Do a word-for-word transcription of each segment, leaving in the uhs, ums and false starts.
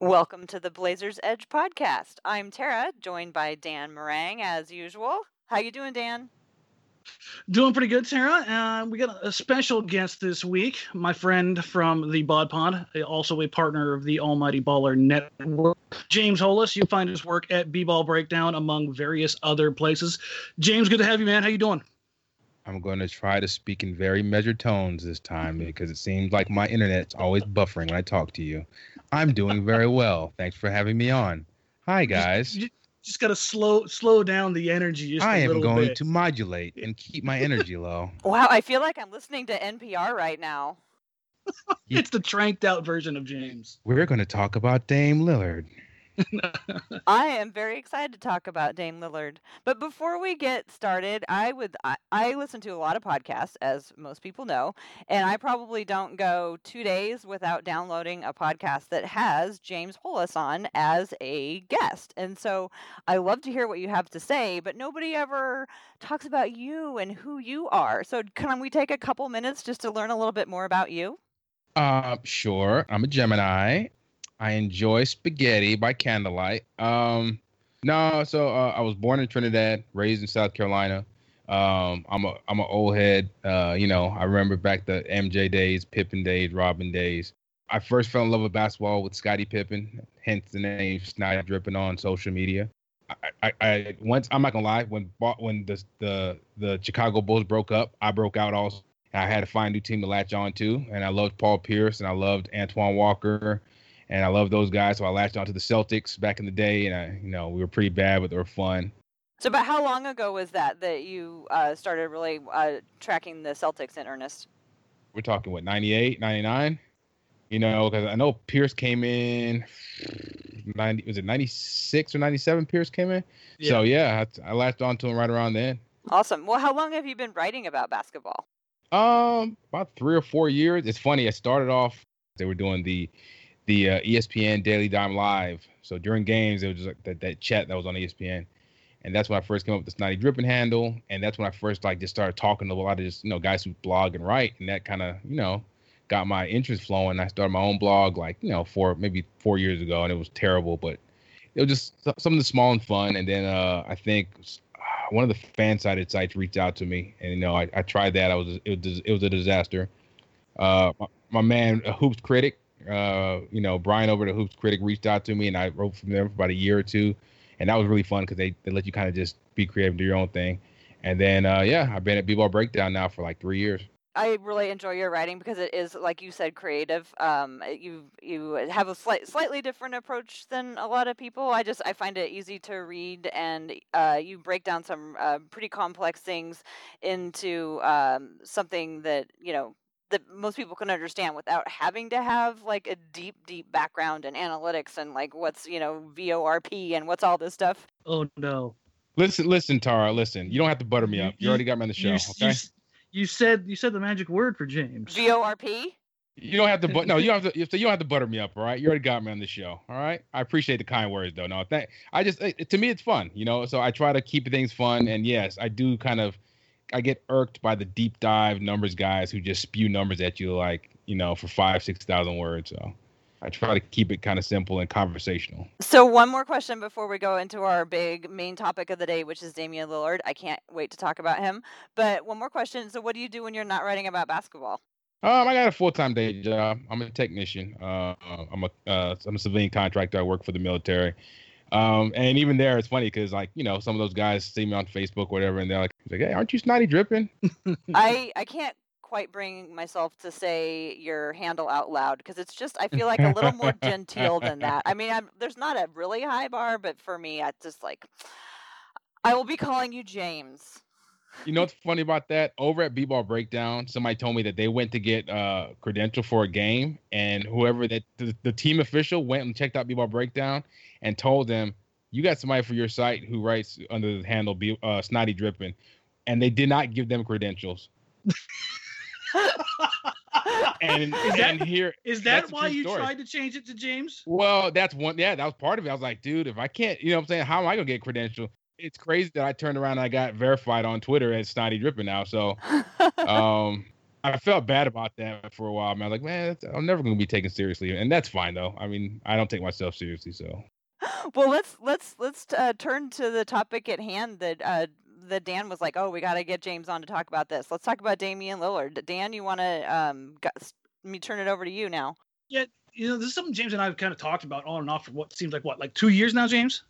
Welcome to the Blazers Edge podcast. I'm Tara, joined by Dan Meringue, as usual. How you doing, Dan? Doing pretty good, Tara. Uh, we got a special guest this week, my friend from the Bod Pod, also a partner of the Almighty Baller Network, James Holas. You find his work at B-Ball Breakdown, among various other places. James, good to have you, man. How you doing? I'm going to try to speak in very measured tones this time because it seems like my internet's always buffering when I talk to you. I'm doing very well. Thanks for having me on. Hi, guys. Just, just got to slow slow down the energy just I a little bit. I am going to modulate and keep my energy low. Wow, I feel like I'm listening to N P R right now. It's the tranked out version of James. We're going to talk about Dame Lillard. I am very excited to talk about Dame Lillard. But before we get started, I would I, I listen to a lot of podcasts, as most people know, and I probably don't go two days without downloading a podcast that has James Holas on as a guest. And so I love to hear what you have to say, but nobody ever talks about you and who you are. So can we take a couple minutes just to learn a little bit more about you? Uh, sure. I'm a Gemini. I enjoy spaghetti by candlelight. Um, no, so uh, I was born in Trinidad, raised in South Carolina. Um, I'm a I'm an old head. Uh, you know, I remember back the M J days, Pippen days, Robin days. I first fell in love with basketball with Scottie Pippen, hence the name Snotty Dripping on social media. I, I, I once I'm not gonna lie, when when the the the Chicago Bulls broke up, I broke out also. I had to find a new team to latch on to, and I loved Paul Pierce and I loved Antoine Walker. And I love those guys, so I latched on to the Celtics back in the day, and I, you know, we were pretty bad, but they were fun. So, but how long ago was that that you uh, started really uh, tracking the Celtics in earnest? We're talking what, ninety-eight, ninety-nine? You know, because I know Pierce came in. ninety was it ninety-six or ninety-seven? Pierce came in. Yeah. So yeah, I, I latched on to him right around then. Awesome. Well, how long have you been writing about basketball? Um, about three or four years. It's funny. I started off. They were doing the. the uh, E S P N Daily Dime Live. So during games, it was just like that, that chat that was on E S P N. And that's when I first came up with the Snotty Dripping handle. And that's when I first like just started talking to a lot of just, you know, guys who blog and write. And that kind of, you know, got my interest flowing. I started my own blog like, you know, four, maybe four years ago. And it was terrible, but it was just something small and fun. And then uh, I think one of the fan-sided sites reached out to me. And, you know, I, I tried that. I was It was, it was a disaster. Uh, my, my man, Hoops Critic, Uh, you know, Brian over at Hoops Critic reached out to me, and I wrote from them for about a year or two, and that was really fun because they, they let you kind of just be creative and do your own thing. And then, uh, yeah, I've been at B-Ball Breakdown now for like three years. I really enjoy your writing because it is, like you said, creative. Um, you you have a slight, slightly different approach than a lot of people. I just I find it easy to read, and uh, you break down some uh, pretty complex things into um, something that, you know, that most people can understand without having to have like a deep, deep background in analytics and like what's, you know, V O R P and what's all this stuff. Oh no! Listen, listen, Tara, listen. You don't have to butter me up. You, you already got me on the show. You, okay. You, you said you said the magic word for James. V O R P. You don't have to, but no, you don't have to. You don't have to butter me up. All right, you already got me on the show. All right, I appreciate the kind words though. No, thank. I just to me it's fun, you know. So I try to keep things fun, and yes, I do kind of. I get irked by the deep dive numbers guys who just spew numbers at you like, you know, for five, six thousand words. So I try to keep it kind of simple and conversational. So one more question before we go into our big main topic of the day, which is Damian Lillard. I can't wait to talk about him. But one more question. So what do you do when you're not writing about basketball? Um, I got a full-time day job. I'm a technician. Uh, I'm a uh, I'm a civilian contractor. I work for the military. Um, and even there, it's funny because, like, you know, some of those guys see me on Facebook or whatever, and they're like, hey, aren't you Snotty Dripping? I, I can't quite bring myself to say your handle out loud because it's just, I feel like a little more genteel than that. I mean, I'm, there's not a really high bar, but for me, I just like, I will be calling you James. You know what's funny about that? Over at B-Ball Breakdown, somebody told me that they went to get uh credential for a game, and whoever that the, the team official went and checked out B-Ball Breakdown and told them, "You got somebody for your site who writes under the handle B- uh, Snotty Dripping," and they did not give them credentials. And, is that, and here is that why you story. tried to change it to James? Well, that's one. Yeah, that was part of it. I was like, dude, if I can't, you know what I'm saying? How am I gonna get credential? It's crazy that I turned around and I got verified on Twitter as Snotty Dripping now. So um, I felt bad about that for a while. Man, I was like, man, that's, I'm never gonna be taken seriously, and that's fine though. I mean, I don't take myself seriously, so. Well, let's let's let's uh, turn to the topic at hand that uh, that Dan was like, oh, we got to get James on to talk about this. Let's talk about Damian Lillard. Dan, you want to um, let me turn it over to you now? Yeah, you know, this is something James and I have kind of talked about on and off for what seems like what, like two years now, James?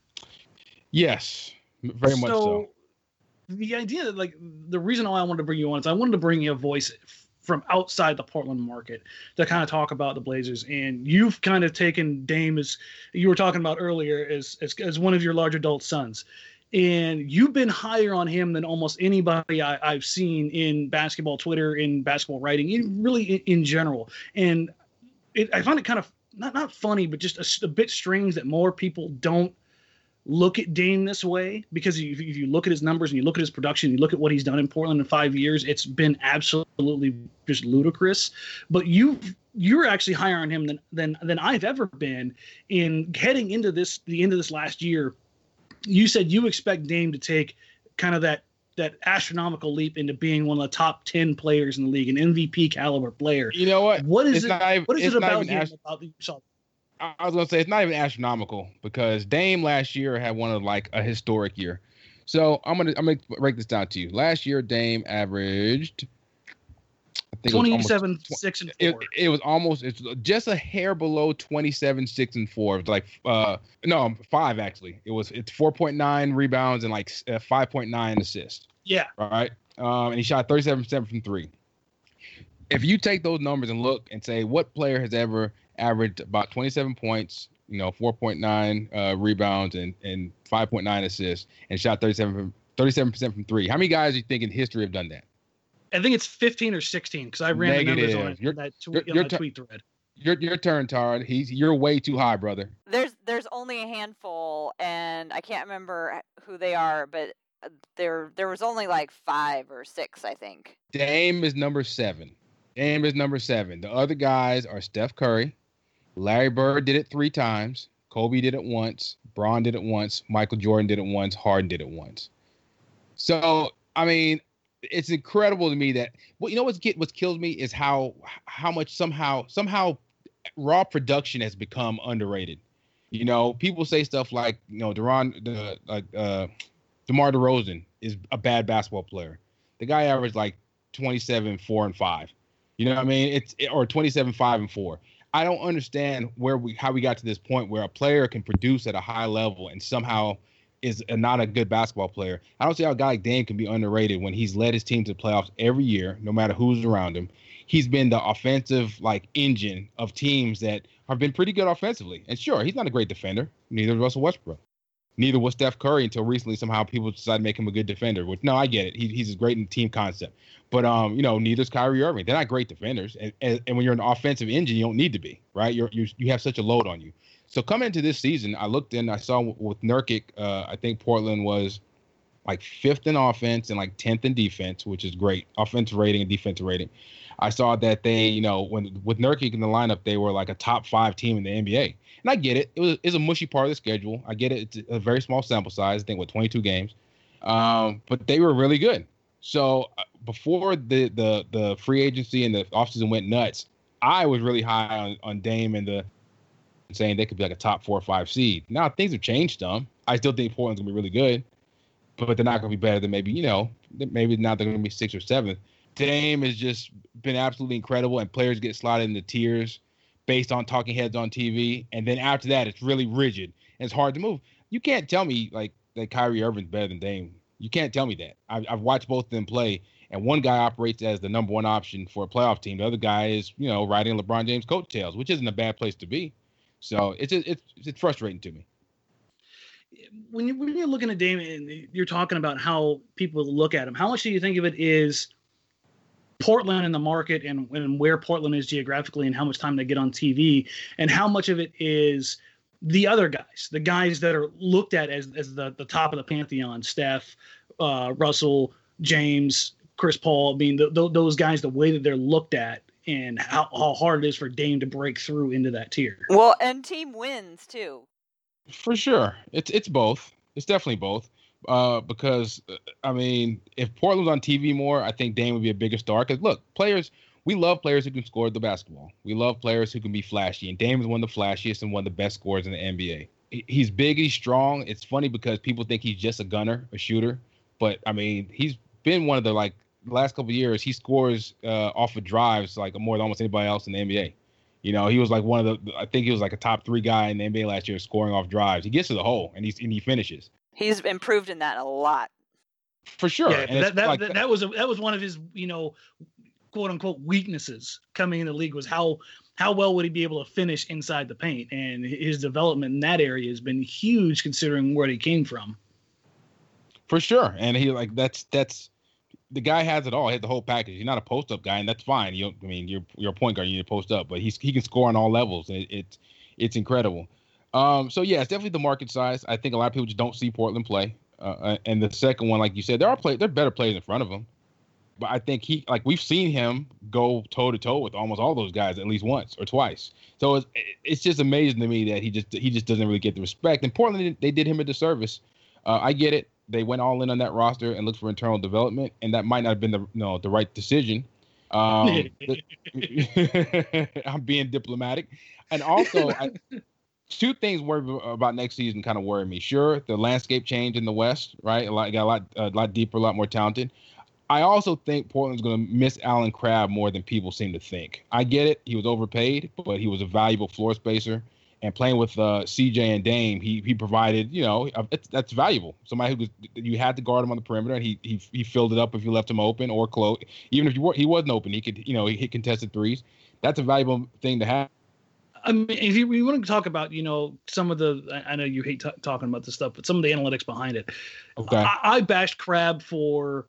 Yes, very so, much so. The idea that like the reason why I wanted to bring you on is I wanted to bring you a voice from outside the Portland market to kind of talk about the Blazers. And you've kind of taken Dame, as you were talking about earlier, as, as, as one of your large adult sons. And you've been higher on him than almost anybody I, I've seen in basketball Twitter, in basketball writing, in really in, in general. And it, I find it kind of not, not funny, but just a, a bit strange that more people don't look at Dame this way, because if you look at his numbers and you look at his production, you look at what he's done in Portland in five years, it's been absolutely just ludicrous. But you you're actually higher on him than than than I've ever been. In heading into this the end of this last year, you said you expect Dame to take kind of that that astronomical leap into being one of the top ten players in the league, an M V P caliber player. You know what? What is it's it? Not, what is it about him ast- about the yourself? I was going to say it's not even astronomical, because Dame last year had one of like a historic year. So I'm going to I'm going to break this down to you. Last year, Dame averaged I think twenty-seven, almost, six and four. It, it was almost it's just a hair below twenty-seven, six and four. It was like uh, no, five actually. It was it's four point nine rebounds and like five point nine assists. Yeah. All right. Um, and he shot thirty-seven percent from three. If you take those numbers and look and say what player has ever averaged about twenty-seven points, you know, four point nine uh, rebounds and, and five point nine assists, and shot thirty-seven, thirty-seven percent from three. How many guys do you think in history have done that? I think it's fifteen or sixteen, because I ran Negative. the numbers on, you're, that, tweet, you're, on that tweet thread. Your your turn, Tard. He's you're way too high, brother. There's there's only a handful, and I can't remember who they are, but there there was only like five or six, I think. Dame is number seven. Dame is number seven. The other guys are Steph Curry. Larry Bird did it three times. Kobe did it once. Braun did it once. Michael Jordan did it once. Harden did it once. So, I mean, it's incredible to me that, well, you know what's get, what kills me is how how much somehow somehow raw production has become underrated. You know, people say stuff like, you know, Deron, the, like, uh, DeMar DeRozan is a bad basketball player. The guy averaged like twenty-seven, four, and five. You know what I mean? It's or twenty-seven, five, and four. I don't understand where we how we got to this point where a player can produce at a high level and somehow is a, not a good basketball player. I don't see how a guy like Dame can be underrated when he's led his team to the playoffs every year, no matter who's around him. He's been the offensive like engine of teams that have been pretty good offensively. And sure, he's not a great defender. Neither is Russell Westbrook. Neither was Steph Curry until recently. Somehow people decided to make him a good defender. Which no, I get it. He, he's great in team concept. But, um, you know, neither is Kyrie Irving. They're not great defenders. And, and, and when you're an offensive engine, you don't need to be, right? You're, you're, you have such a load on you. So coming into this season, I looked in, I saw with Nurkic, uh, I think Portland was like fifth in offense and like tenth in defense, which is great. Offensive rating and defensive rating. I saw that they, you know, when with Nurkic in the lineup, they were like a top five team in the N B A. And I get it. It was it's a mushy part of the schedule. I get it. It's a very small sample size, I think with twenty-two games. Um, but they were really good. So before the, the, the free agency and the offseason went nuts, I was really high on, on Dame and the saying they could be like a top four or five seed. Now things have changed some. I still think Portland's gonna be really good, but they're not gonna be better than maybe, you know, maybe now they're gonna be sixth or seventh. Dame has just been absolutely incredible, and players get slotted into tiers based on talking heads on T V. And then after that, it's really rigid and it's hard to move. You can't tell me like that Kyrie Irving's better than Dame. You can't tell me that. I've, I've watched both of them play, and one guy operates as the number one option for a playoff team. The other guy is, you know, riding LeBron James' coattails, which isn't a bad place to be. So it's it's it's frustrating to me. when you when you're looking at Damian and you're talking about how people look at him, how much do you think of it is Portland and the market and, and where Portland is geographically and how much time they get on T V, and how much of it is the other guys, the guys that are looked at as, as the, the top of the pantheon, Steph, uh, Russell, James, Chris Paul, I mean, the, the, those guys, the way that they're looked at and how, how hard it is for Dame to break through into that tier. Well, and team wins too. For sure. It's, it's both. It's definitely both. Uh, because, I mean, if Portland was on T V more, I think Dame would be a bigger star. Because, look, players, we love players who can score the basketball. We love players who can be flashy. And Dame is one of the flashiest and one of the best scorers in the N B A. He's big. He's strong. It's funny because people think he's just a gunner, a shooter. But, I mean, he's been one of the, like, last couple of years, he scores uh, off of drives like more than almost anybody else in the N B A. You know, he was like one of the, I think he was like a top three guy in the N B A last year scoring off drives. He gets to the hole and, he's, and he finishes. He's improved in that a lot. For sure. Yeah, and that, that, like, that, that was a, that was one of his, you know, quote unquote weaknesses coming in the league was how how well would he be able to finish inside the paint? And his development in that area has been huge considering where he came from. For sure. And he like that's that's the guy has it all. He has the whole package. He's not a post up guy, and that's fine. You I mean you're you're a point guard, you need to post up, but he's he can score on all levels. And it, it's it's incredible. Um, so, yeah, it's definitely the market size. I think a lot of people just don't see Portland play. Uh, and the second one, like you said, there are play, there are better players in front of him. But I think he, like, we've seen him go toe-to-toe with almost all those guys at least once or twice. So it's, it's just amazing to me that he just he just doesn't really get the respect. And Portland, they did him a disservice. Uh, I get it. They went all in on that roster and looked for internal development, and that might not have been the no the right decision. Um, I'm being diplomatic. And also... I, Two things worry about next season kind of worry me. Sure, the landscape change in the West, right? A lot got a lot, a lot deeper, a lot more talented. I also think Portland's going to miss Allen Crabbe more than people seem to think. I get it; he was overpaid, but he was a valuable floor spacer. And playing with uh, C J and Dame, he he provided, you know, it's, that's valuable. Somebody who was, you had to guard him on the perimeter, and he he he filled it up if you left him open or close. Even if you were, he wasn't open, he could, you know, he hit contested threes. That's a valuable thing to have. I mean, if you, you want to talk about, you know, some of the, I know you hate t- talking about this stuff, but some of the analytics behind it. Okay. I, I bashed Crabbe for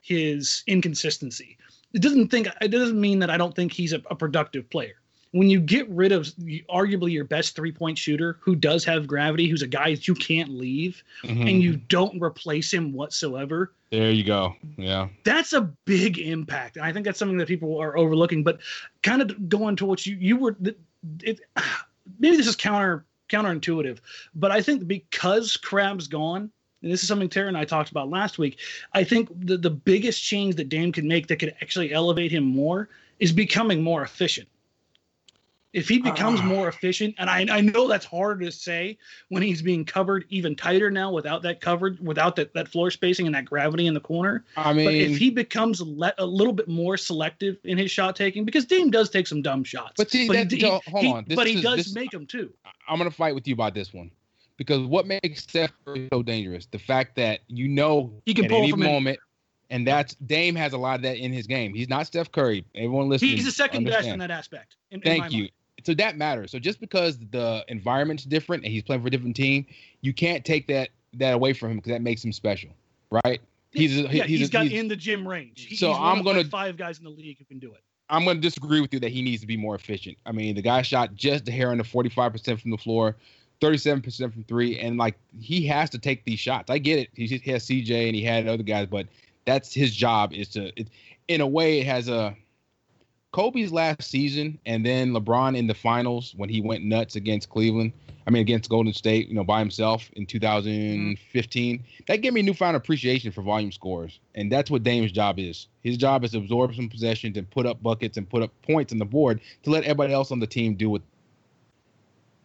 his inconsistency. It doesn't think it doesn't mean that I don't think he's a, a productive player. When you get rid of arguably your best three-point shooter who does have gravity, who's a guy that you can't leave, mm-hmm. and you don't replace him whatsoever. There you go. Yeah. That's a big impact. And I think that's something that people are overlooking. But kind of going to what you, you were – It, maybe this is counter counterintuitive, but I think because Crabbe's gone, and this is something Tara and I talked about last week, I think the, the biggest change that Dame can make that could actually elevate him more is becoming more efficient. If he becomes uh, more efficient, and I, I know that's harder to say when he's being covered even tighter now without that coverage, without that, that floor spacing and that gravity in the corner. I mean, but if he becomes le- a little bit more selective in his shot taking, because Dame does take some dumb shots. But see, but that, he, no, hold he, on. This but is, he does this, make them too. I'm going to fight with you about this one. Because what makes Steph Curry so dangerous? The fact that you know he can at pull any from moment. Him. And that's Dame has a lot of that in his game. He's not Steph Curry. Everyone listening. He's the second best in that aspect. In, Thank in you. Mind. So that matters. So just because the environment's different and he's playing for a different team, you can't take that that away from him because that makes him special, right? He's a, yeah, he's, he's a, got he's, in the gym range. He, so he's I'm going to five guys in the league who can do it. I'm going to disagree with you that he needs to be more efficient. I mean, the guy shot just a hair under forty-five percent from the floor, thirty-seven percent from three, and like he has to take these shots. I get it. He has C J and he had other guys, but that's his job. Is to it, in a way it has a. Kobe's last season and then LeBron in the finals when he went nuts against Cleveland, I mean against Golden State, you know, by himself in two thousand fifteen, mm. that gave me newfound appreciation for volume scores. And that's what Dame's job is. His job is to absorb some possessions and put up buckets and put up points on the board to let everybody else on the team do it.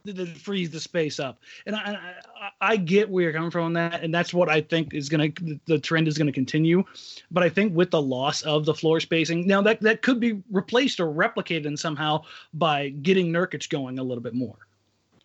To freeze the space up. And I, I, I get where you're coming from on that, and that's what I think is going to – the trend is going to continue. But I think with the loss of the floor spacing – now that, that could be replaced or replicated in somehow by getting Nurkic going a little bit more.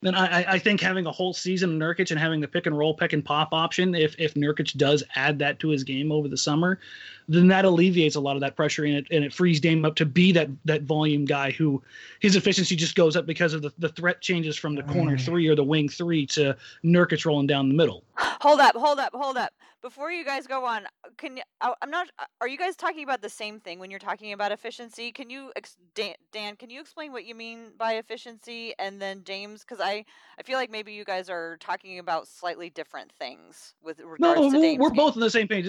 then I, I think having a whole season of Nurkic and having the pick and roll, pick and pop option, if if Nurkic does add that to his game over the summer, then that alleviates a lot of that pressure, and it and it frees Dame up to be that that volume guy who his efficiency just goes up because of the, the threat changes from the corner three or the wing three to Nurkic rolling down the middle. Hold up, hold up, hold up. Before you guys go on, can I'm not. Are you guys talking about the same thing when you're talking about efficiency? Can you, Dan? Dan can you explain what you mean by efficiency? And then James, because I, I feel like maybe you guys are talking about slightly different things with regards no, to Dame's we're game. Both on the same page.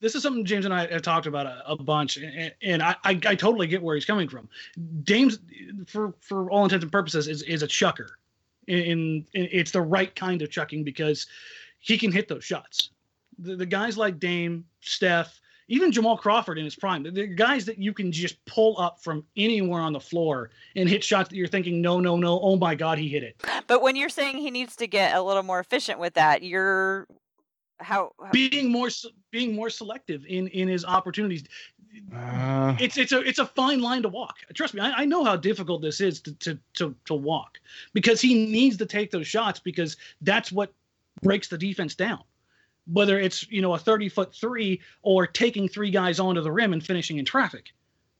This is something James and I have talked about a, a bunch, and, and I, I, I totally get where he's coming from. Dame's, for for all intents and purposes, is is a chucker, and it's the right kind of chucking because he can hit those shots. The, the guys like Dame, Steph, even Jamal Crawford in his prime, the, the guys that you can just pull up from anywhere on the floor and hit shots that you're thinking, no, no, no, oh my God, he hit it. But when you're saying he needs to get a little more efficient with that, you're how, how... being more being more selective in, in his opportunities. Uh... It's it's a it's a fine line to walk. Trust me, I, I know how difficult this is to, to to to walk because he needs to take those shots because that's what breaks the defense down. Whether it's, you know, a thirty-foot three or taking three guys onto the rim and finishing in traffic.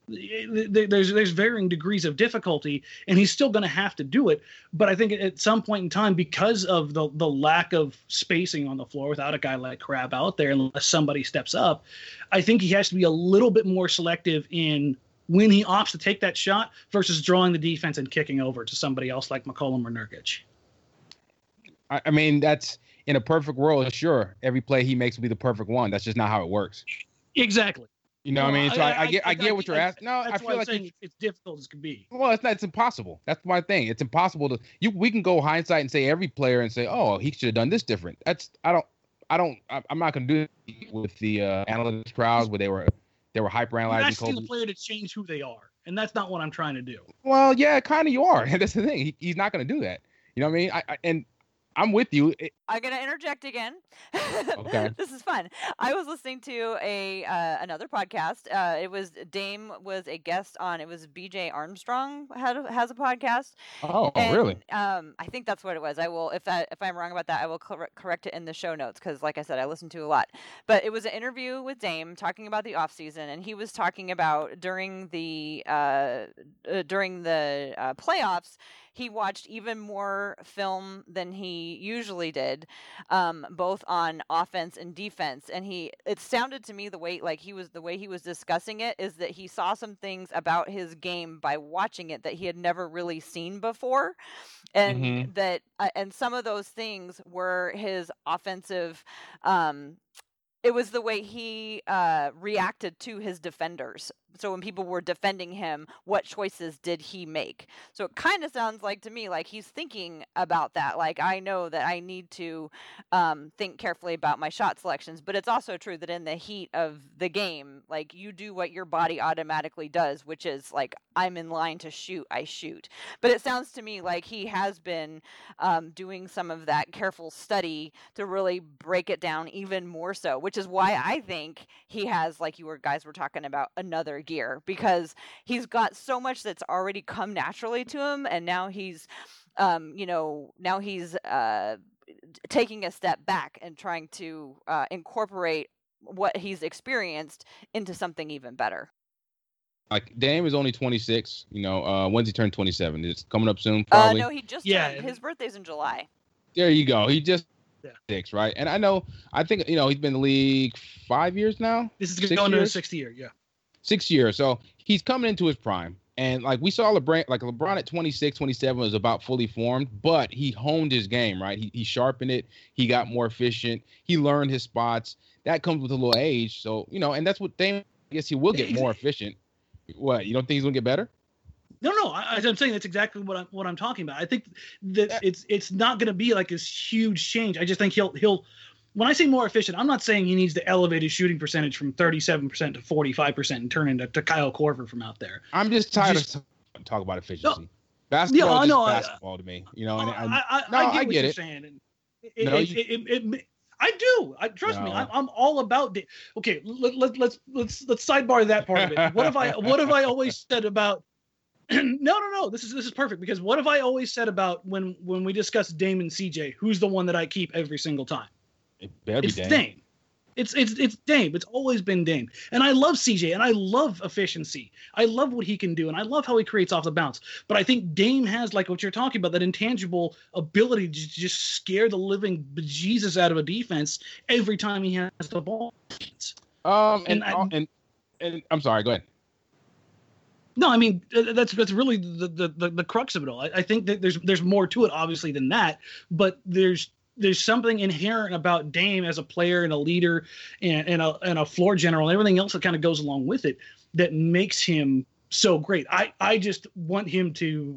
There's there's varying degrees of difficulty, and he's still going to have to do it. But I think at some point in time, because of the, the lack of spacing on the floor without a guy like Crab out there, unless somebody steps up, I think he has to be a little bit more selective in when he opts to take that shot versus drawing the defense and kicking over to somebody else like McCollum or Nurkic. I mean, that's... in a perfect world, sure, every play he makes will be the perfect one. That's just not how it works. Exactly. You know well, what I mean? So I, I, I get I, I get what you're I, asking. No, that's I feel why like I'm saying it's, it's difficult as could be. Well, it's not. It's impossible. That's my thing. It's impossible to you. We can go hindsight and say every player and say, oh, he should have done this different. That's I don't I don't I'm not going to do it with the uh, analytics crowds where they were they were hyper analyzing. That's still a player to change who they are, and that's not what I'm trying to do. Well, yeah, kind of you are. That's the thing. He, he's not going to do that. You know what I mean? I, I and. I'm with you. It- I'm going to interject again. Okay. This is fun. I was listening to a uh, another podcast. Uh, it was Dame was a guest on. It was B J Armstrong had a, has a podcast. Oh, and, really? Um, I think that's what it was. I will if that if I'm wrong about that, I will cor- correct it in the show notes because, like I said, I listen to a lot. But it was an interview with Dame talking about the off season, and he was talking about during the uh, uh, during the uh, playoffs. He watched even more film than he usually did, um, both on offense and defense. And he, it sounded to me the way, like he was, the way he was discussing it is that he saw some things about his game by watching it that he had never really seen before, and mm-hmm. that, uh, and some of those things were his offensive. Um, it was the way he uh, reacted to his defenders. So when people were defending him, what choices did he make? So it kind of sounds like to me, like he's thinking about that. Like, I know that I need to um, think carefully about my shot selections, but it's also true that in the heat of the game, like you do what your body automatically does, which is like, I'm in line to shoot, I shoot. But it sounds to me like he has been um, doing some of that careful study to really break it down even more so, which is why I think he has, like you were guys were talking about, another gear, because he's got so much that's already come naturally to him, and now he's um you know now he's uh taking a step back and trying to uh incorporate what he's experienced into something even better. Like Dame is only twenty-six, you know. Uh when's he turn twenty-seven? It's coming up soon, probably. Uh, no he just yeah turned, his birthday's in July. There you go. He just Yeah. Six, right? And I know I think you know he's been in the league five years now. This is going to his sixth year, yeah. Six years. So he's coming into his prime. And like we saw LeBron, like LeBron at twenty-six, twenty-seven was about fully formed, but he honed his game, right? He he sharpened it. He got more efficient. He learned his spots. That comes with a little age. So, you know, and that's what Dame, I guess he will get more efficient. What, you don't think he's gonna get better? No, no, I, I'm saying that's exactly what I'm what I'm talking about. I think that it's it's not going to be like this huge change. I just think he'll he'll. When I say more efficient, I'm not saying he needs to elevate his shooting percentage from thirty-seven percent to forty-five percent and turn into to Kyle Korver from out there. I'm just tired just, of talking about efficiency. No, basketball yeah, is no, just basketball I, to me, you know. And I, I, I, no, I get I what get you're it. saying. And it, no, it, you, it, it, it, it, I do. I trust no. me. I'm, I'm all about. Da- okay, let, let, let's let's let's sidebar that part of it. What have I What have I always said about No, no, no. This is this is perfect, because what have I always said about when, when we discuss Dame and C J? Who's the one that I keep every single time? It better be it's Dame. Dame. It's it's it's Dame. It's always been Dame. And I love C J, and I love efficiency. I love what he can do, and I love how he creates off the bounce. But I think Dame has, like what you're talking about, that intangible ability to just scare the living bejesus out of a defense every time he has the ball. Um, and and, I, and, and I'm sorry. Go ahead. No, I mean, that's that's really the the, the crux of it all. I, I think that there's there's more to it, obviously, than that. But there's there's something inherent about Dame as a player and a leader and, and a and a floor general and everything else that kind of goes along with it that makes him so great. I, I just want him to,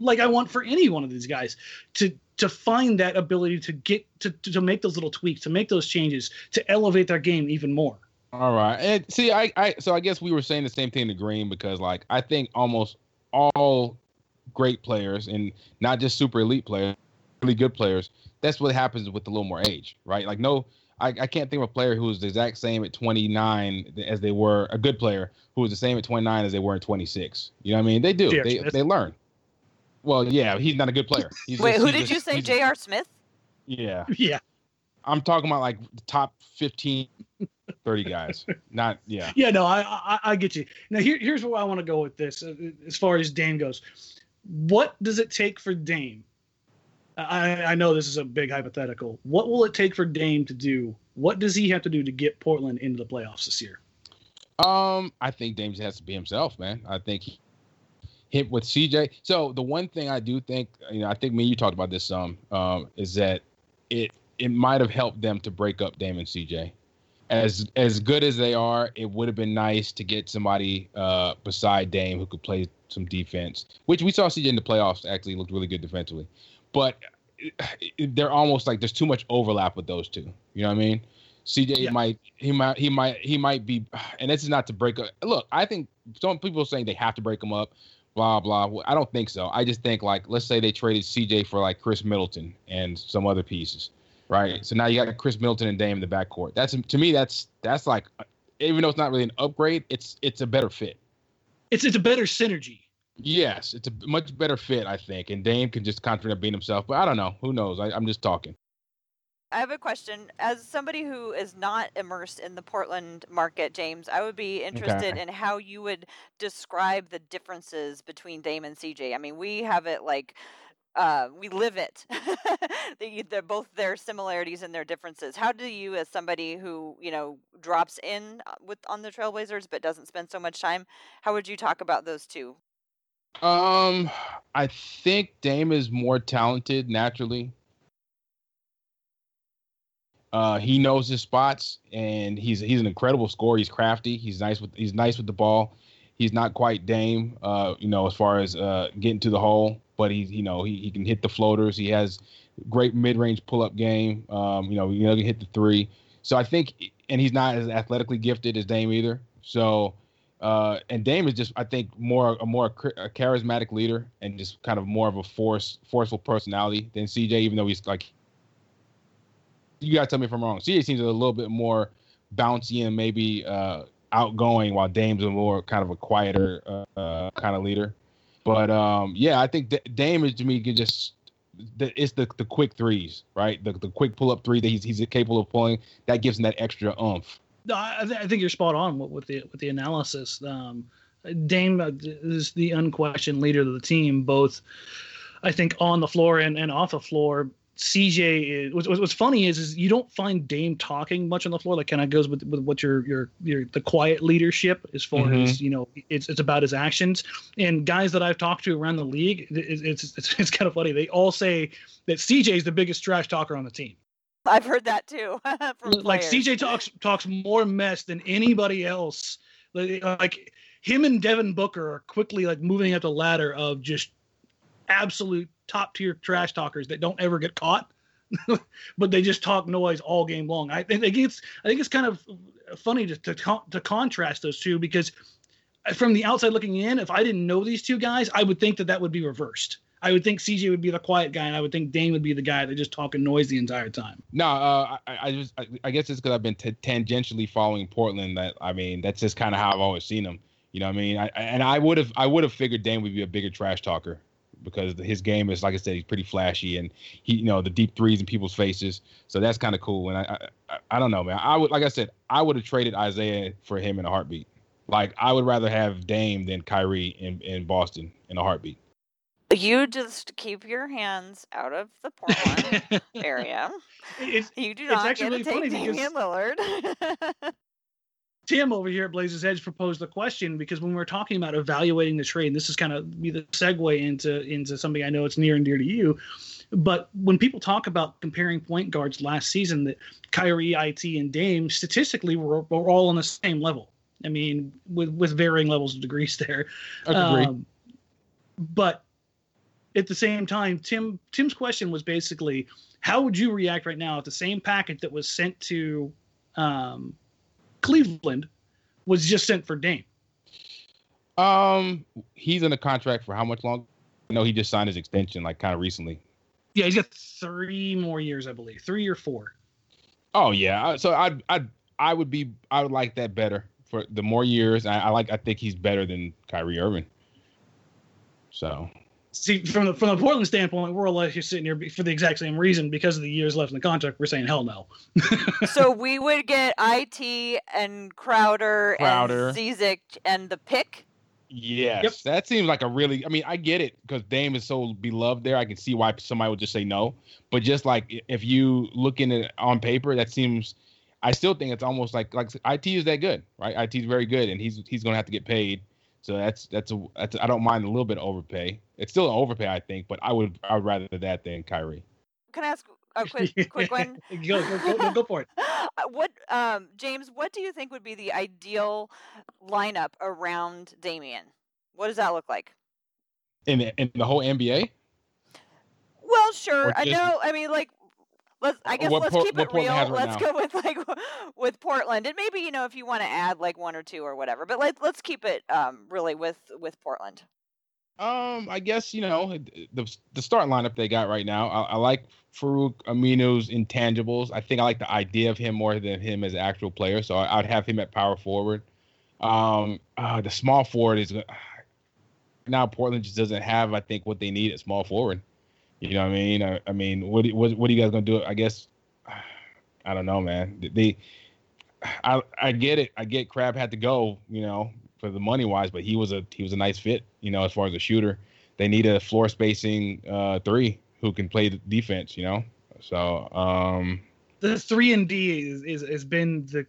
like I want for any one of these guys, to to find that ability to get to, to, to make those little tweaks, to make those changes, to elevate their game even more. All right. And see, I, I, so I guess we were saying the same thing to Green, because like, I think almost all great players, and not just super elite players, really good players, that's what happens with a little more age, right? Like, no, I, I can't think of a player who was the exact same at twenty-nine as they were, a good player who was the same at twenty-nine as they were at twenty-six. You know what I mean? They do, J R they Smith. They learn. Well, yeah, he's not a good player. He's Wait, just, who did just, you say? J R Smith? Yeah. Yeah. I'm talking about like the top fifteen, thirty guys. Not yeah. Yeah, no, I I, I get you. Now here, here's where I want to go with this, uh, as far as Dame goes. What does it take for Dame? I, I know this is a big hypothetical. What will it take for Dame to do? What does he have to do to get Portland into the playoffs this year? Um, I think Dame has to be himself, man. I think he hit with C J. So the one thing I do think, you know, I think me and you talked about this some, um, is that it it might have helped them to break up Dame and C J. As as good as they are, it would have been nice to get somebody uh, beside Dame who could play some defense, which we saw C J in the playoffs actually looked really good defensively. But they're almost like there's too much overlap with those two. You know what I mean? C J yeah. might he might he might he might be, and this is not to break up. Look, I think some people are saying they have to break them up. Blah blah. I don't think so. I just think like let's say they traded C J for like Chris Middleton and some other pieces. Right, so now you got Chris Middleton and Dame in the backcourt. That's to me, that's that's like, even though it's not really an upgrade, it's it's a better fit. It's it's a better synergy. Yes, it's a much better fit, I think. And Dame can just concentrate on being himself. But I don't know. Who knows? I, I'm just talking. I have a question. As somebody who is not immersed in the Portland market, James, I would be interested okay. in how you would describe the differences between Dame and C J. I mean, we have it like. Uh, we live it. they, they're both their similarities and their differences. How do you, as somebody who, you know, drops in with on the Trailblazers but doesn't spend so much time, how would you talk about those two? Um, I think Dame is more talented naturally. Uh, he knows his spots, and he's he's an incredible scorer. He's crafty. He's nice with he's nice with the ball. He's not quite Dame, uh, you know, as far as uh, getting to the hole. But he, you know, he, he can hit the floaters. He has great mid-range pull-up game. Um, you know, you know, he can hit the three. So I think, and he's not as athletically gifted as Dame either. So, uh, and Dame is just, I think, more a more a charismatic leader and just kind of more of a force, forceful personality than C J. Even though he's like, you gotta tell me if I'm wrong. C J seems a little bit more bouncy and maybe uh, outgoing, while Dame's a more kind of a quieter uh, kind of leader. But, um, yeah, I think D- Dame is, to me, can just – it's the the quick threes, right? The the quick pull-up three that he's he's capable of pulling, that gives him that extra oomph. No, I, th- I think you're spot on with, with the with the analysis. Um, Dame is the unquestioned leader of the team, both, I think, on the floor and, and off the floor. C J is, what's, what's funny is is you don't find Dame talking much on the floor. That kind of goes with, with what your your your the quiet leadership as far mm-hmm. as, you know, it's it's about his actions. And guys that I've talked to around the league, it, it's it's it's kind of funny. They all say that C J is the biggest trash talker on the team. I've heard that too. From like players. C J talks talks more mess than anybody else. Like, like him and Devin Booker are quickly like moving up the ladder of just absolute top tier trash talkers that don't ever get caught, but they just talk noise all game long. I think it's I think it's kind of funny to to, con- to contrast those two, because from the outside looking in, if I didn't know these two guys, I would think that that would be reversed. I would think C J would be the quiet guy, and I would think Dame would be the guy that just talking noise the entire time. No, uh, I, I just I, I guess it's because I've been t- tangentially following Portland. That I mean, that's just kind of how I've always seen them. You know what I mean? I, and I would have I would have figured Dame would be a bigger trash talker because his game is, like I said, he's pretty flashy and he, you know, the deep threes in people's faces. So that's kind of cool. And I, I I don't know, man. I would, like I said, I would have traded Isaiah for him in a heartbeat. Like, I would rather have Dame than Kyrie in, in Boston in a heartbeat. You just keep your hands out of the porn area. It's, you do not it's get really to take Damian Lillard. Tim over here at Blazers Edge proposed a question because when we were talking about evaluating the trade, and this is kind of be the segue into, into something I know it's near and dear to you, but when people talk about comparing point guards last season, that Kyrie, I T, and Dame statistically were, were all on the same level. I mean, with, with varying levels of degrees there. I agree. Um, but at the same time, Tim Tim's question was basically, how would you react right now if the same package that was sent to um, – Cleveland was just sent for Dame? Um, he's in a contract for how much longer? I know he just signed his extension, like, kind of recently. Yeah, he's got three more years, I believe, three or four. Oh yeah, so I I I would be I would like that better for the more years. I, I like I think he's better than Kyrie Irving. So see, from the from the Portland standpoint, we're all here sitting here for the exact same reason because of the years left in the contract. We're saying hell no. So we would get I T and Crowder, Crowder. and Zizic and the pick. Yes, yep. That seems like a really. I mean, I get it because Dame is so beloved there. I can see why somebody would just say no. But just like if you look in it on paper, that seems. I still think it's almost like like I T is that good, right? I T is very good, and he's he's gonna have to get paid. So that's that's a that's a, I don't mind a little bit of overpay. It's still an overpay, I think, but I would I would rather that than Kyrie. Can I ask a quick quick one? go, go, go, go for it. What um, James? What do you think would be the ideal lineup around Damian? What does that look like? In the, in the whole N B A? Well, sure. Just, I know. I mean, like. Let's, I guess what let's por- keep it real. Right let's now. go with like with Portland, and maybe you know if you want to add like one or two or whatever. But like let's keep it um, really with, with Portland. Um, I guess you know the the start lineup they got right now. I, I like Farouk Aminu's intangibles. I think I like the idea of him more than him as an actual player. So I, I'd have him at power forward. Um, uh, the small forward is now Portland just doesn't have I think what they need at small forward. You know what I mean? I, I mean, what, what what are you guys gonna do? I guess I don't know, man. They, I I get it. I get Crab had to go, you know, for the money wise, but he was a he was a nice fit, you know, as far as a shooter. They need a floor spacing uh, three who can play the defense, you know. So um, the three and D is, is has been the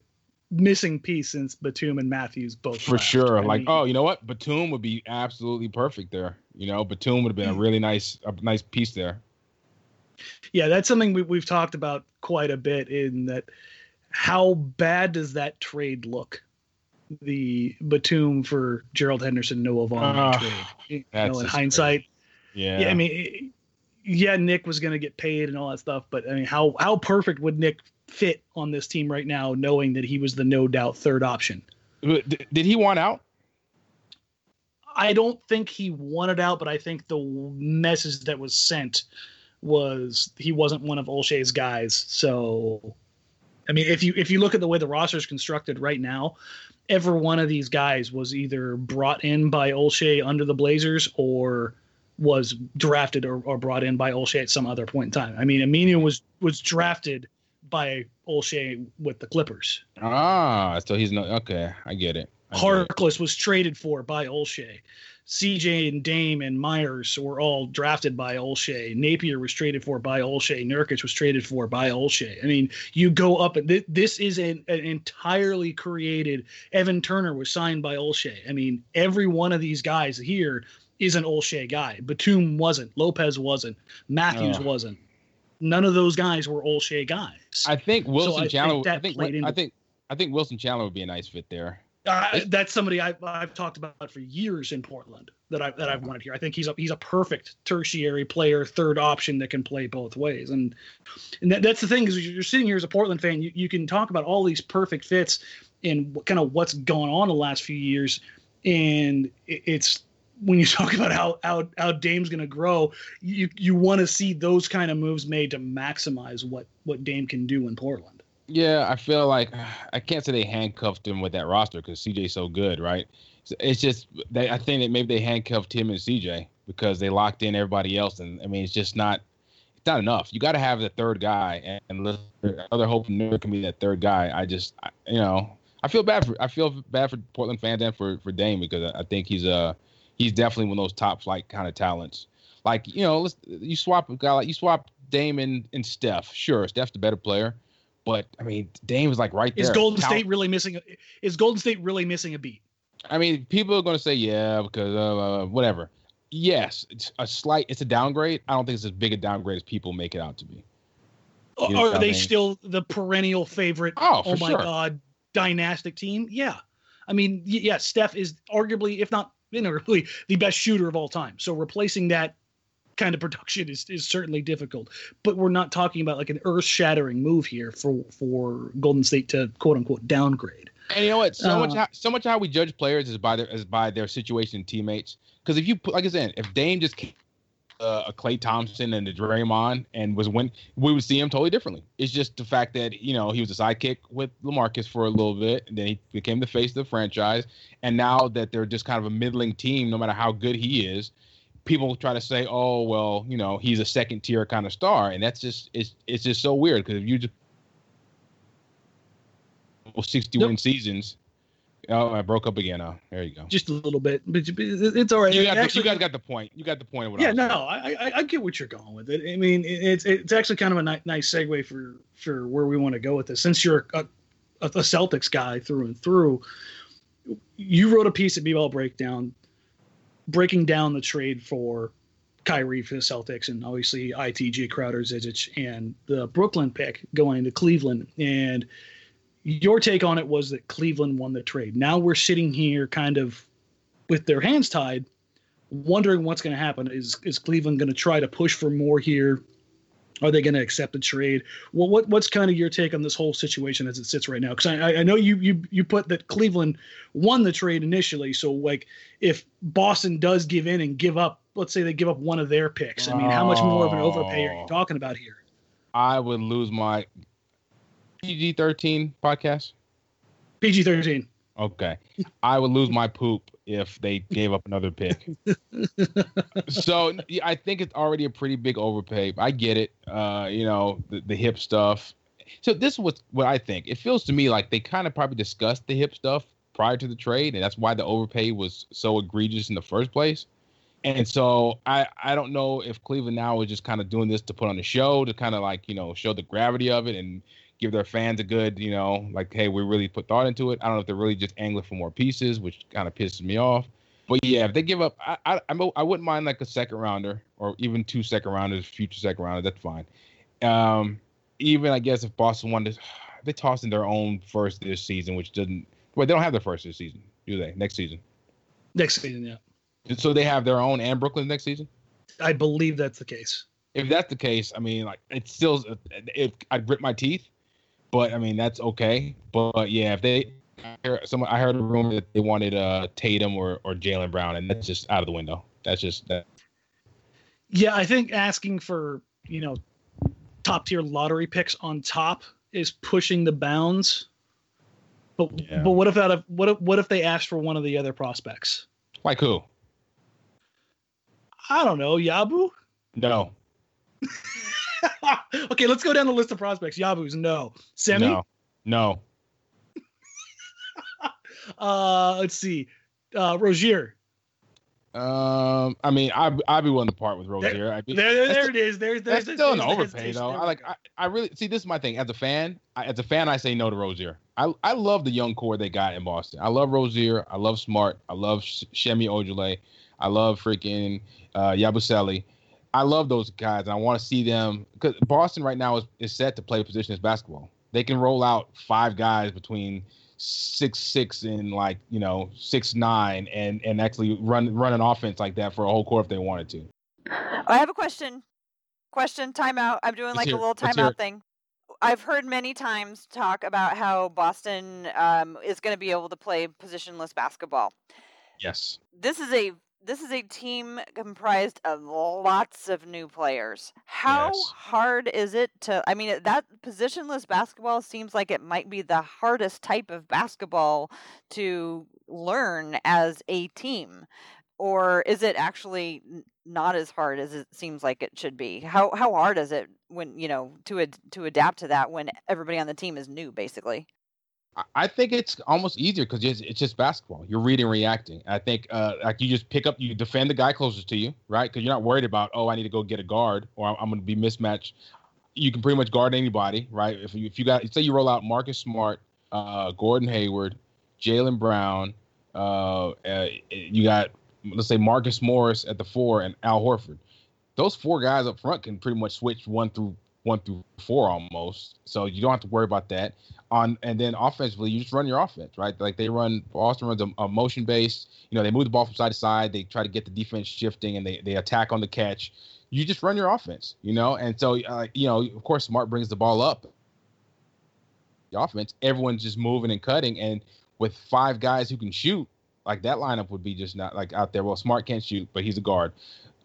missing piece since Batum and Matthews both for left. sure. I like, mean, oh, you know what? Batum would be absolutely perfect there. You know, Batum would have been a really nice, a nice piece there. Yeah, that's something we, we've talked about quite a bit. In that, how bad does that trade look? The Batum for Gerald Henderson, Noah Vaughn uh, trade. You know, in hindsight, yeah. yeah, I mean, yeah, Nick was going to get paid and all that stuff, but I mean, how how perfect would Nick fit on this team right now, knowing that he was the no doubt third option? Did he want out? I don't think he wanted out, but I think the message that was sent was he wasn't one of Olshay's guys. So, I mean, if you if you look at the way the roster is constructed right now, every one of these guys was either brought in by Olshay under the Blazers or was drafted or, or brought in by Olshay at some other point in time. I mean, Aminu was was drafted by Olshay with the Clippers. Ah, so he's not okay. I get it. Harkless was traded for by Olshay. C J and Dame and Myers were all drafted by Olshay. Napier was traded for by Olshay. Nurkic was traded for by Olshay. I mean, you go up and th- this is an, an entirely created. Evan Turner was signed by Olshay. I mean, every one of these guys here is an Olshay guy. Batum wasn't. Lopez wasn't. Matthews oh. wasn't. None of those guys were Olshay guys. I think Wilson so Chandler. I think I think, I think I think Wilson Chandler would be a nice fit there. Uh, that's somebody I, I've talked about for years in Portland that I that I've wanted here. I think he's a he's a perfect tertiary player, third option that can play both ways. And and that, that's the thing is you're sitting here as a Portland fan, you, you can talk about all these perfect fits and what, kind of what's gone on the last few years. And it, it's when you talk about how how, how Dame's going to grow, you you want to see those kind of moves made to maximize what what Dame can do in Portland. Yeah, I feel like I can't say they handcuffed him with that roster because C J's so good, right? It's just they, I think that maybe they handcuffed him and C J because they locked in everybody else, and I mean it's just not it's not enough. You got to have the third guy, and the other hope never can be that third guy. I just I, you know I feel bad for I feel bad for Portland fans and for, for Dame because I think he's a he's definitely one of those top flight kind of talents. Like you know let's you swap a guy like you swap Dame and, and Steph. Sure, Steph's the better player. But I mean, Dame was like right there. Is Golden State really missing? A, is Golden State really missing a beat? I mean, people are going to say yeah because uh, whatever. Yes, it's a slight. It's a downgrade. I don't think it's as big a downgrade as people make it out to be. You know are they I mean? still the perennial favorite? Oh, for oh my sure. God, dynastic team. Yeah, I mean, yeah, Steph is arguably, if not inarguably, the best shooter of all time. So replacing that kind of production is, is certainly difficult, but we're not talking about like an earth-shattering move here for for Golden State to quote unquote downgrade. And you know what? So uh, much how, so much how we judge players is by their is by their situation, teammates. Because if you put, like I said, if Dame just came, uh, a Klay Thompson and a Draymond and was when we would see him totally differently. It's just the fact that you know he was a sidekick with LaMarcus for a little bit, and then he became the face of the franchise. And now that they're just kind of a middling team, no matter how good he is. People try to say, oh, well, you know, he's a second tier kind of star. And that's just it's it's just so weird because if you just well, sixty-one nope. seasons. Oh, I broke up again. Oh, there you go. Just a little bit. But it's all right. You, got actually, the, you guys got the point. You got the point. Of what yeah, I no, no, I, I I get what you're going with. It. I mean, it's it's actually kind of a ni- nice segue for, for where we want to go with this. Since you're a, a Celtics guy through and through, you wrote a piece at B-Ball Breakdown breaking down the trade for Kyrie for the Celtics and obviously I T G, Crowder, Zizic, and the Brooklyn pick going to Cleveland. And your take on it was that Cleveland won the trade. Now we're sitting here kind of with their hands tied, wondering what's going to happen. Is is Cleveland going to try to push for more here? Are they going to accept the trade? Well, what what's kind of your take on this whole situation as it sits right now? Because I, I know you, you you put that Cleveland won the trade initially. So, like, if Boston does give in and give up, let's say they give up one of their picks. I mean, oh, how much more of an overpay are you talking about here? I would lose my P G thirteen podcast. P G thirteen. Okay. I would lose my poop if they gave up another pick. So I think it's already a pretty big overpay. I get it. Uh, you know, the, the hip stuff. So this is what, what I think. It feels to me like they kind of probably discussed the hip stuff prior to the trade, and that's why the overpay was so egregious in the first place. And so I, I don't know if Cleveland now is just kind of doing this to put on a show, to kind of like, you know, show the gravity of it and give their fans a good, you know, like, hey, we really put thought into it. I don't know if they're really just angling for more pieces, which kind of pisses me off. But yeah, if they give up, I I, I wouldn't mind like a second rounder or even two second rounders, future second rounders. That's fine. Um, even I guess if Boston wanted, to, they toss in their own first this season, which doesn't. Well, they don't have their first this season, do they? Next season. Next season, yeah. So they have their own and Brooklyn next season. I believe that's the case. If that's the case, I mean, like it's still. If I'd rip my teeth. But I mean that's okay. But, but yeah, if they, I heard, someone I heard a rumor that they wanted uh, Tatum or, or Jaylen Brown, and that's just out of the window. That's just that. Yeah, I think asking for you know top tier lottery picks on top is pushing the bounds. But yeah. but what if out of what if, what if they asked for one of the other prospects? Like who? I don't know, Yabu. No. Okay, let's go down the list of prospects. Yabu's no. Semi? No. No. uh, let's see. Uh, Rozier. Um, I mean, I I'd be willing to part with Rozier. I'd be, there, there, there it is. There's, there's, that's there's, still there's, an overpay, there's, though. There's, I like. I, I really see. This is my thing. As a fan, I, as a fan, I say no to Rozier. I I love the young core they got in Boston. I love Rozier. I love Smart. I love Shemi Ojale. I love freaking uh, Yabusele. I love those guys, and I want to see them because Boston right now is, is set to play positionless basketball. They can roll out five guys between six six and like you know six nine, and and actually run run an offense like that for a whole quarter if they wanted to. I have a question. Question timeout. I'm doing like a little timeout thing. I've heard many times talk about how Boston um, is going to be able to play positionless basketball. Yes. This is a this is a team comprised of lots of new players. How yes. hard is it to, I mean, that positionless basketball seems like it might be the hardest type of basketball to learn as a team. Or is it actually not as hard as it seems like it should be? How how hard is it when, you know, to ad- to adapt to that when everybody on the team is new, basically? I think it's almost easier because it's just basketball. You're reading, reacting. I think uh, like you just pick up, you defend the guy closest to you, right? Because you're not worried about, oh, I need to go get a guard or I'm going to be mismatched. You can pretty much guard anybody, right? If you, if you got, say you roll out Marcus Smart, uh, Gordon Hayward, Jaylen Brown, uh, uh, you got. Let's say Marcus Morris at the four and Al Horford. Those four guys up front can pretty much switch one through one through four almost. So you don't have to worry about that. On and then offensively, you just run your offense, right? Like they run, Austin runs a, a motion base. You know, they move the ball from side to side. They try to get the defense shifting and they they attack on the catch. You just run your offense, you know. And so uh, you know, of course, Smart brings the ball up. The offense, everyone's just moving and cutting, and with five guys who can shoot. Like that lineup would be just not like out there. Well, Smart can't shoot, but he's a guard.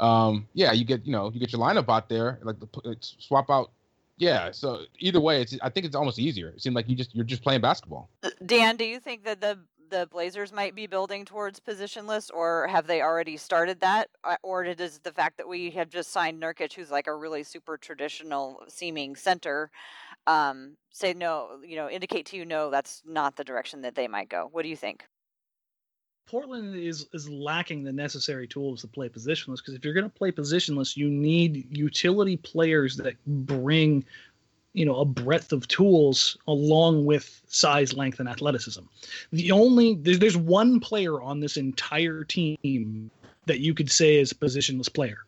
Um, yeah, you get you know you get your lineup out there. Like the, swap out. Yeah. So either way, it's I think it's almost easier. It seemed like you just you're just playing basketball. Dan, do you think that the the Blazers might be building towards positionless, or have they already started that? Or does the fact that we have just signed Nurkic, who's like a really super traditional seeming center, um, say no, you know, indicate to you no, that's not the direction that they might go? What do you think? Portland is, is lacking the necessary tools to play positionless because if you're going to play positionless, you need utility players that bring, you know, a breadth of tools along with size, length, and athleticism. The only there's, there's one player on this entire team that you could say is a positionless player,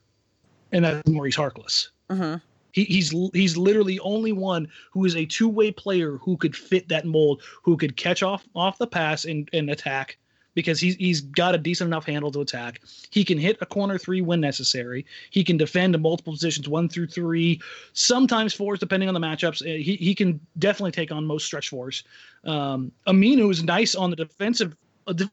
and that's Maurice Harkless. Uh-huh. He, he's he's literally only one who is a two-way player who could fit that mold, who could catch off off the pass and, and attack. Because he's he's got a decent enough handle to attack. He can hit a corner three when necessary. He can defend in multiple positions, one through three, sometimes fours, depending on the matchups. He he can definitely take on most stretch fours. Um, Aminu is nice on the defensive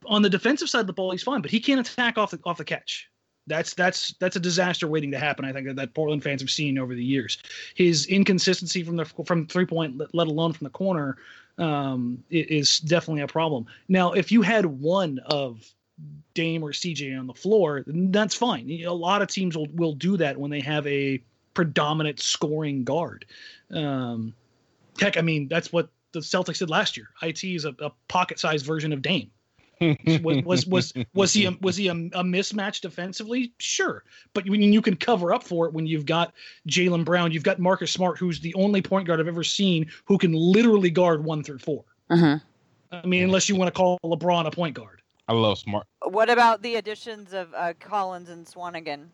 on the defensive side of the ball. He's fine, but he can't attack off the off the catch. That's that's that's a disaster waiting to happen. I think that, that Portland fans have seen over the years. His inconsistency from the from three point, let alone from the corner, um, is definitely a problem. Now, if you had one of Dame or C J on the floor, that's fine. A lot of teams will will do that when they have a predominant scoring guard. Um, heck, I mean that's what the Celtics did last year. I T is a, a pocket sized version of Dame. was, was was was he a, was he a, a mismatch defensively? Sure, but when you can cover up for it when you've got Jaylen Brown, you've got Marcus Smart, who's the only point guard I've ever seen who can literally guard one through four. Uh-huh. I mean, unless you want to call LeBron a point guard. I love Smart. What about the additions of uh, Collins and Swanigan?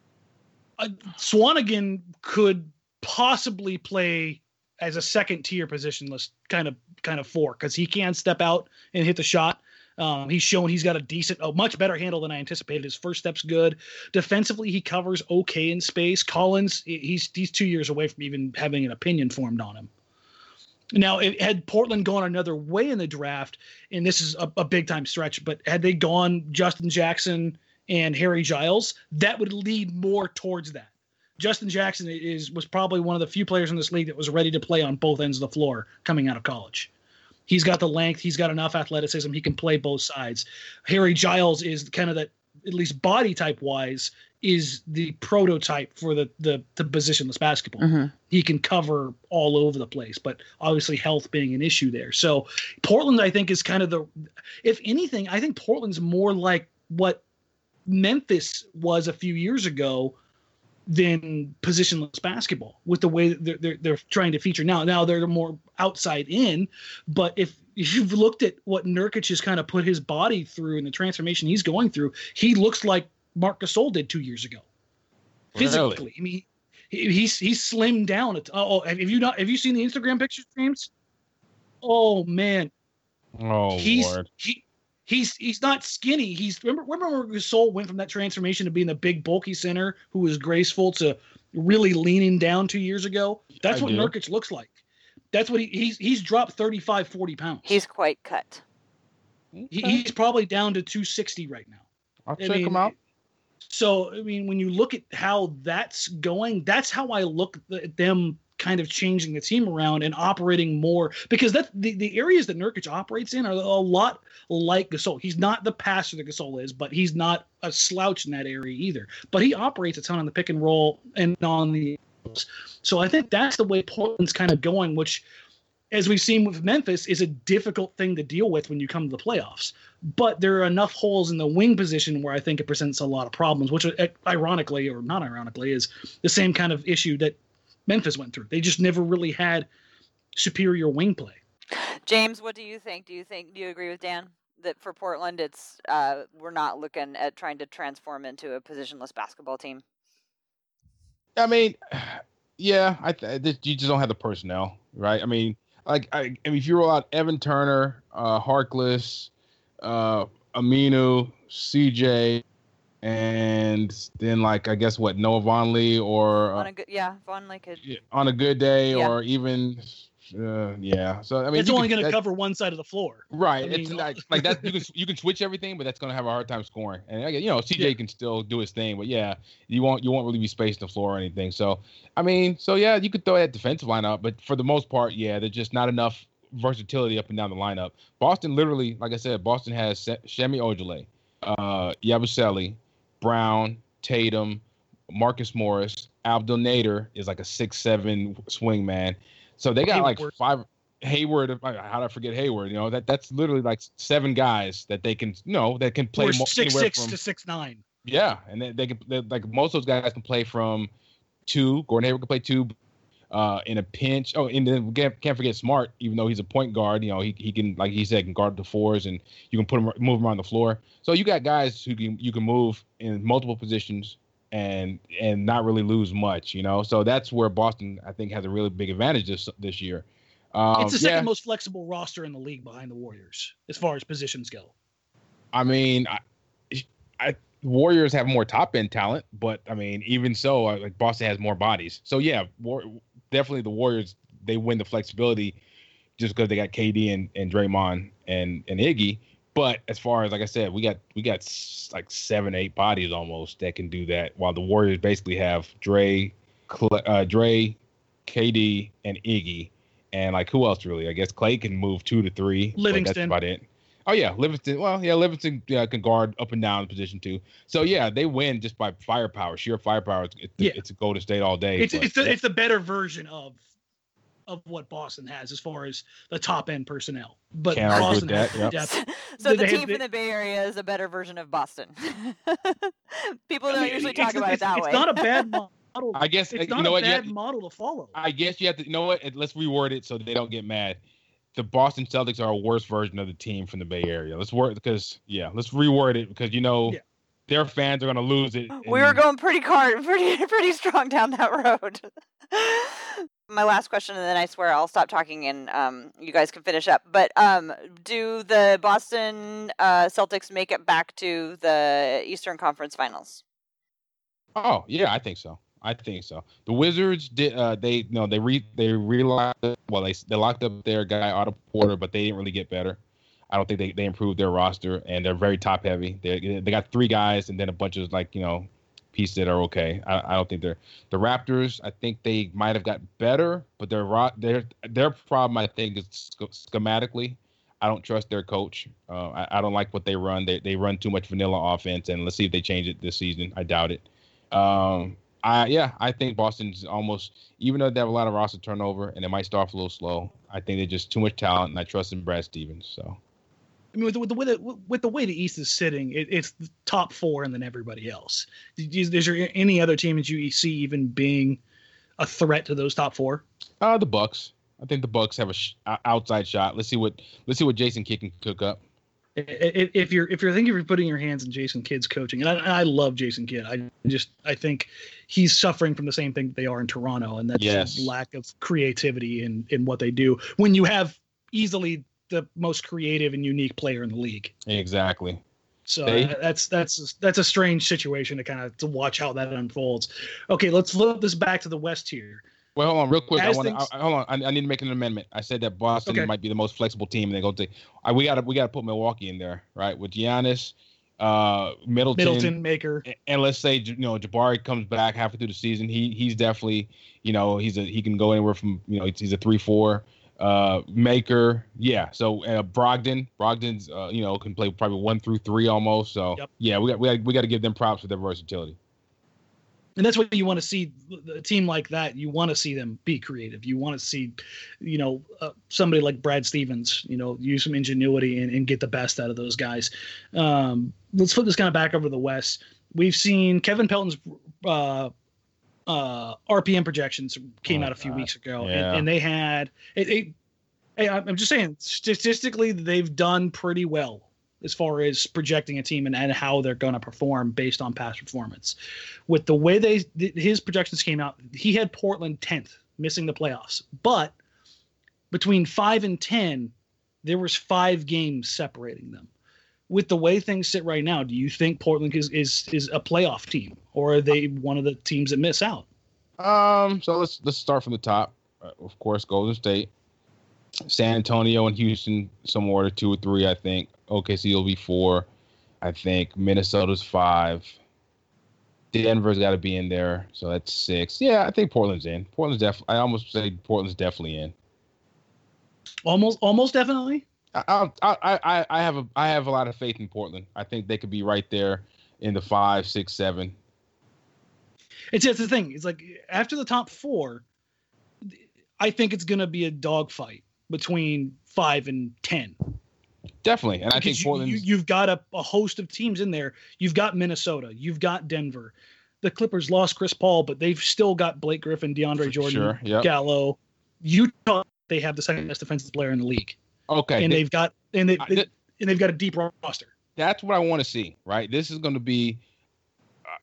Uh, Swanigan could possibly play as a second tier positionless kind of kind of four because he can step out and hit the shot. Um, he's shown he's got a decent, a much better handle than I anticipated. His first step's good. Defensively, he covers okay in space. Collins, he's he's two years away from even having an opinion formed on him. Now, it, had Portland gone another way in the draft, and this is a, a big-time stretch, but had they gone Justin Jackson and Harry Giles, that would lead more towards that. Justin Jackson is was probably one of the few players in this league that was ready to play on both ends of the floor coming out of college. He's got the length. He's got enough athleticism. He can play both sides. Harry Giles is kind of that, at least body type wise, is the prototype for the the, the positionless basketball. Mm-hmm. He can cover all over the place, but obviously health being an issue there. So Portland, I think, is kind of the, if anything, I think Portland's more like what Memphis was a few years ago than positionless basketball with the way that they're, they're, they're trying to feature now. Now they're more outside in, but if, if you've looked at what Nurkic has kind of put his body through and the transformation he's going through, he looks like Marc Gasol did two years ago. Physically. Really? I mean, he, he's, he's slimmed down. It's, oh, have you not, have you seen the Instagram pictures, James? Oh man. Oh, he's, Lord. He, He's he's not skinny. He's remember remember when Gasol went from that transformation to being the big bulky center who was graceful to really leaning down two years ago. That's I what do. Nurkic looks like. That's what he he's he's dropped thirty-five, forty pounds. He's quite cut. He, he's probably down to two sixty right now. I'll I check mean, him out. So, I mean, when you look at how that's going, that's how I look at them kind of changing the team around and operating more, because that the, the areas that Nurkic operates in are a lot like Gasol. He's not the passer that Gasol is, but he's not a slouch in that area either. But he operates a ton on the pick and roll and on the – so I think that's the way Portland's kind of going, which – as we've seen with Memphis, is a difficult thing to deal with when you come to the playoffs. But there are enough holes in the wing position where I think it presents a lot of problems, which ironically or not ironically is the same kind of issue that Memphis went through. They just never really had superior wing play. James, what do you think? Do you think, do you agree with Dan that for Portland, it's uh, we're not looking at trying to transform into a positionless basketball team? I mean, yeah, I th- you just don't have the personnel, right? I mean, Like I, I mean, if you roll out Evan Turner, uh, Harkless, uh, Aminu, C J, and then like I guess what Noah Vonleh or uh, on a good, yeah Vonleh could on a good day yeah. or even uh, yeah. So I mean, it's only going to cover one side of the floor, right? I mean, it's like, like that you can you can switch everything, but that's going to have a hard time scoring. And you know, C J yeah. can still do his thing, but yeah, you won't you won't really be spacing the floor or anything. So. I mean, so, yeah, you could throw that defensive lineup, but for the most part, yeah, there's just not enough versatility up and down the lineup. Boston literally, like I said, Boston has Semi Ojeleye, uh, Yabusele, Brown, Tatum, Marcus Morris, Abdul Nader is like a six seven swing man. So they got Hayward. like five – Hayward, how did I forget Hayward? You know, that that's literally like seven guys that they can – you know, that can play more anywhere from – six six to six nine Yeah, and they, they can – like most of those guys can play from – two. Gordon Hayward can play two uh, in a pinch. Oh, and then can't, can't forget Smart, even though he's a point guard. You know, he he can, like he said, can guard the fours, and you can put him move him around the floor. So you got guys who can you can move in multiple positions and and not really lose much. You know, so that's where Boston I think has a really big advantage this this year. Um, it's the second yeah. most flexible roster in the league behind the Warriors as far as positions go. I mean, I. I Warriors have more top end talent, but I mean, even so, like Boston has more bodies. So yeah, war, definitely the Warriors they win the flexibility just because they got K D and, and Draymond and, and Iggy. But as far as like I said, we got we got like seven eight bodies almost that can do that. While the Warriors basically have Dre, uh, Dre, K D and Iggy, and like who else really? I guess Clay can move two to three. Livingston. That's about it. Oh, yeah, Livingston. Well, yeah, Livingston yeah, can guard up and down position, too. So, yeah, they win just by firepower, sheer firepower. It's, it's, yeah. it's a Golden State all day. It's, it's, the, it's the better version of of what Boston has as far as the top-end personnel. But can't argue with that, yep. depth. So, so the team have, in the Bay Area is a better version of Boston. People don't I mean, usually talk about it that it's way. It's not a bad model. I guess, it's I, not you know a what, bad to, model to follow. I guess you have to – you know what? Let's reword it so they don't get mad. The Boston Celtics are a worse version of the team from the Bay Area. Let's work because yeah, let's reword it because you know yeah. their fans are gonna lose it. And... We were going pretty hard, pretty pretty strong down that road. My last question, and then I swear I'll stop talking, and um, you guys can finish up. But um, do the Boston uh, Celtics make it back to the Eastern Conference Finals? Oh yeah, I think so. I think so. The Wizards did. Uh, they no. They re they realized. Well, they they locked up their guy Otto Porter, but they didn't really get better. I don't think they, they improved their roster, and they're very top heavy. They they got three guys, and then a bunch of like you know pieces that are okay. I, I don't think they're the Raptors. I think they might have got better, but their their their problem I think is sch- schematically. I don't trust their coach. Uh, I, I don't like what they run. They they run too much vanilla offense, and let's see if they change it this season. I doubt it. Um, I, yeah, I think Boston's almost, even though they have a lot of roster turnover and they might start off a little slow, I think they're just too much talent, and I trust in Brad Stevens. So, I mean, with the, with the, with the, with the way the East is sitting, it, it's the top four and then everybody else. Is, is there any other team that you see even being a threat to those top four? Uh, the Bucks. I think the Bucks have a sh- outside shot. Let's see what let's see what Jason Kidd can cook up. If you're if you're thinking you're putting your hands in Jason Kidd's coaching, and I, I love Jason Kidd, I just I think he's suffering from the same thing that they are in Toronto, and that's yes. lack of creativity in, in what they do. When you have easily the most creative and unique player in the league, exactly. So they, uh, that's that's that's a strange situation to kind of to watch how that unfolds. Okay, let's flip this back to the West here. Well, hold on, real quick. I wanna, things... I, hold on, I, I need to make an amendment. I said that Boston okay. might be the most flexible team, and they go to. I, we got to we got to put Milwaukee in there, right? With Giannis, uh, Middleton, Middleton Maker, and let's say you know Jabari comes back halfway through the season. He he's definitely you know he's a he can go anywhere from you know he's a three four uh, Maker. Yeah, so uh, Brogdon Brogdon's uh, you know can play probably one through three almost. So yep. yeah, we got we got, we got to give them props for their versatility. And that's what you want to see a team like that. You want to see them be creative. You want to see, you know, uh, somebody like Brad Stevens, you know, use some ingenuity and, and get the best out of those guys. Um, let's flip this kind of back over to the West. We've seen Kevin Pelton's uh, uh, R P M projections came oh, out a few God. weeks ago, yeah. and, and they had it, it, it, I'm just saying statistically, they've done pretty well as far as projecting a team and, and how they're going to perform based on past performance. With the way they th- his projections came out, he had Portland tenth, missing the playoffs. But between five and ten, there was five games separating them. With the way things sit right now, do you think Portland is is, is a playoff team, or are they one of the teams that miss out? Um, so let's let's start from the top. Uh, of course, Golden State, San Antonio, and Houston, some order two or three, I think. O K C will be four. I think Minnesota's five. Denver's got to be in there, so that's six. Yeah, I think Portland's in. Portland's def- I almost say Portland's definitely in. Almost, almost definitely. I, I, I, I have a, I have a lot of faith in Portland. I think they could be right there in the five, six, seven. It's that's the thing. It's like after the top four, I think it's gonna be a dogfight between five and ten. Definitely, and I think Portland. You, you, you've got a, a host of teams in there. You've got Minnesota. You've got Denver. The Clippers lost Chris Paul, but they've still got Blake Griffin, DeAndre Jordan, sure, yep. Gallo. Utah, they have the second best defensive player in the league. Okay, and they, they've got and they, they, they and they've got a deep roster. That's what I want to see. Right, this is going to be.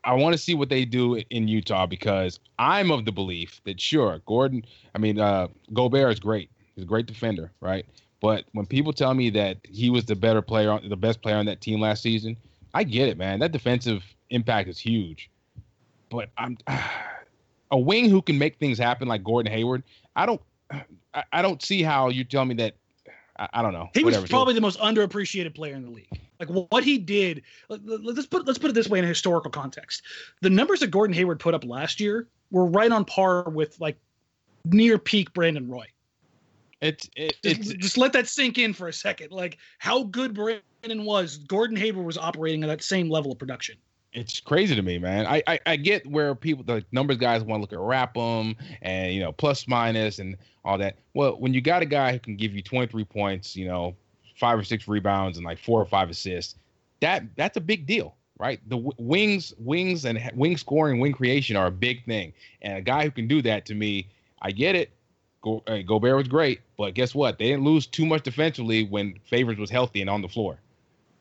I want to see what they do in Utah because I'm of the belief that sure, Gordon. I mean, uh, Gobert is great. He's a great defender, right? But when people tell me that he was the better player, the best player on that team last season, I get it, man. That defensive impact is huge. But I'm a wing who can make things happen like Gordon Hayward. I don't, I, I don't see how you tell me that. I, I don't know. He whatever. was probably the most underappreciated player in the league. Like what he did. Let's put let's put it this way in a historical context. The numbers that Gordon Hayward put up last year were right on par with like near peak Brandon Roy. It's it, it's just, just let that sink in for a second. Like how good Brandon was, Gordon Hayward was operating at that same level of production. It's crazy to me, man. I, I, I get where people, the numbers guys want to look at R A P M and, you know, plus minus and all that. Well, when you got a guy who can give you twenty-three points, you know, five or six rebounds and like four or five assists, that that's a big deal, right? The w- wings, wings and wing scoring, wing creation are a big thing. And a guy who can do that to me, I get it. Go, uh, Gobert was great, but guess what? They didn't lose too much defensively when Favors was healthy and on the floor.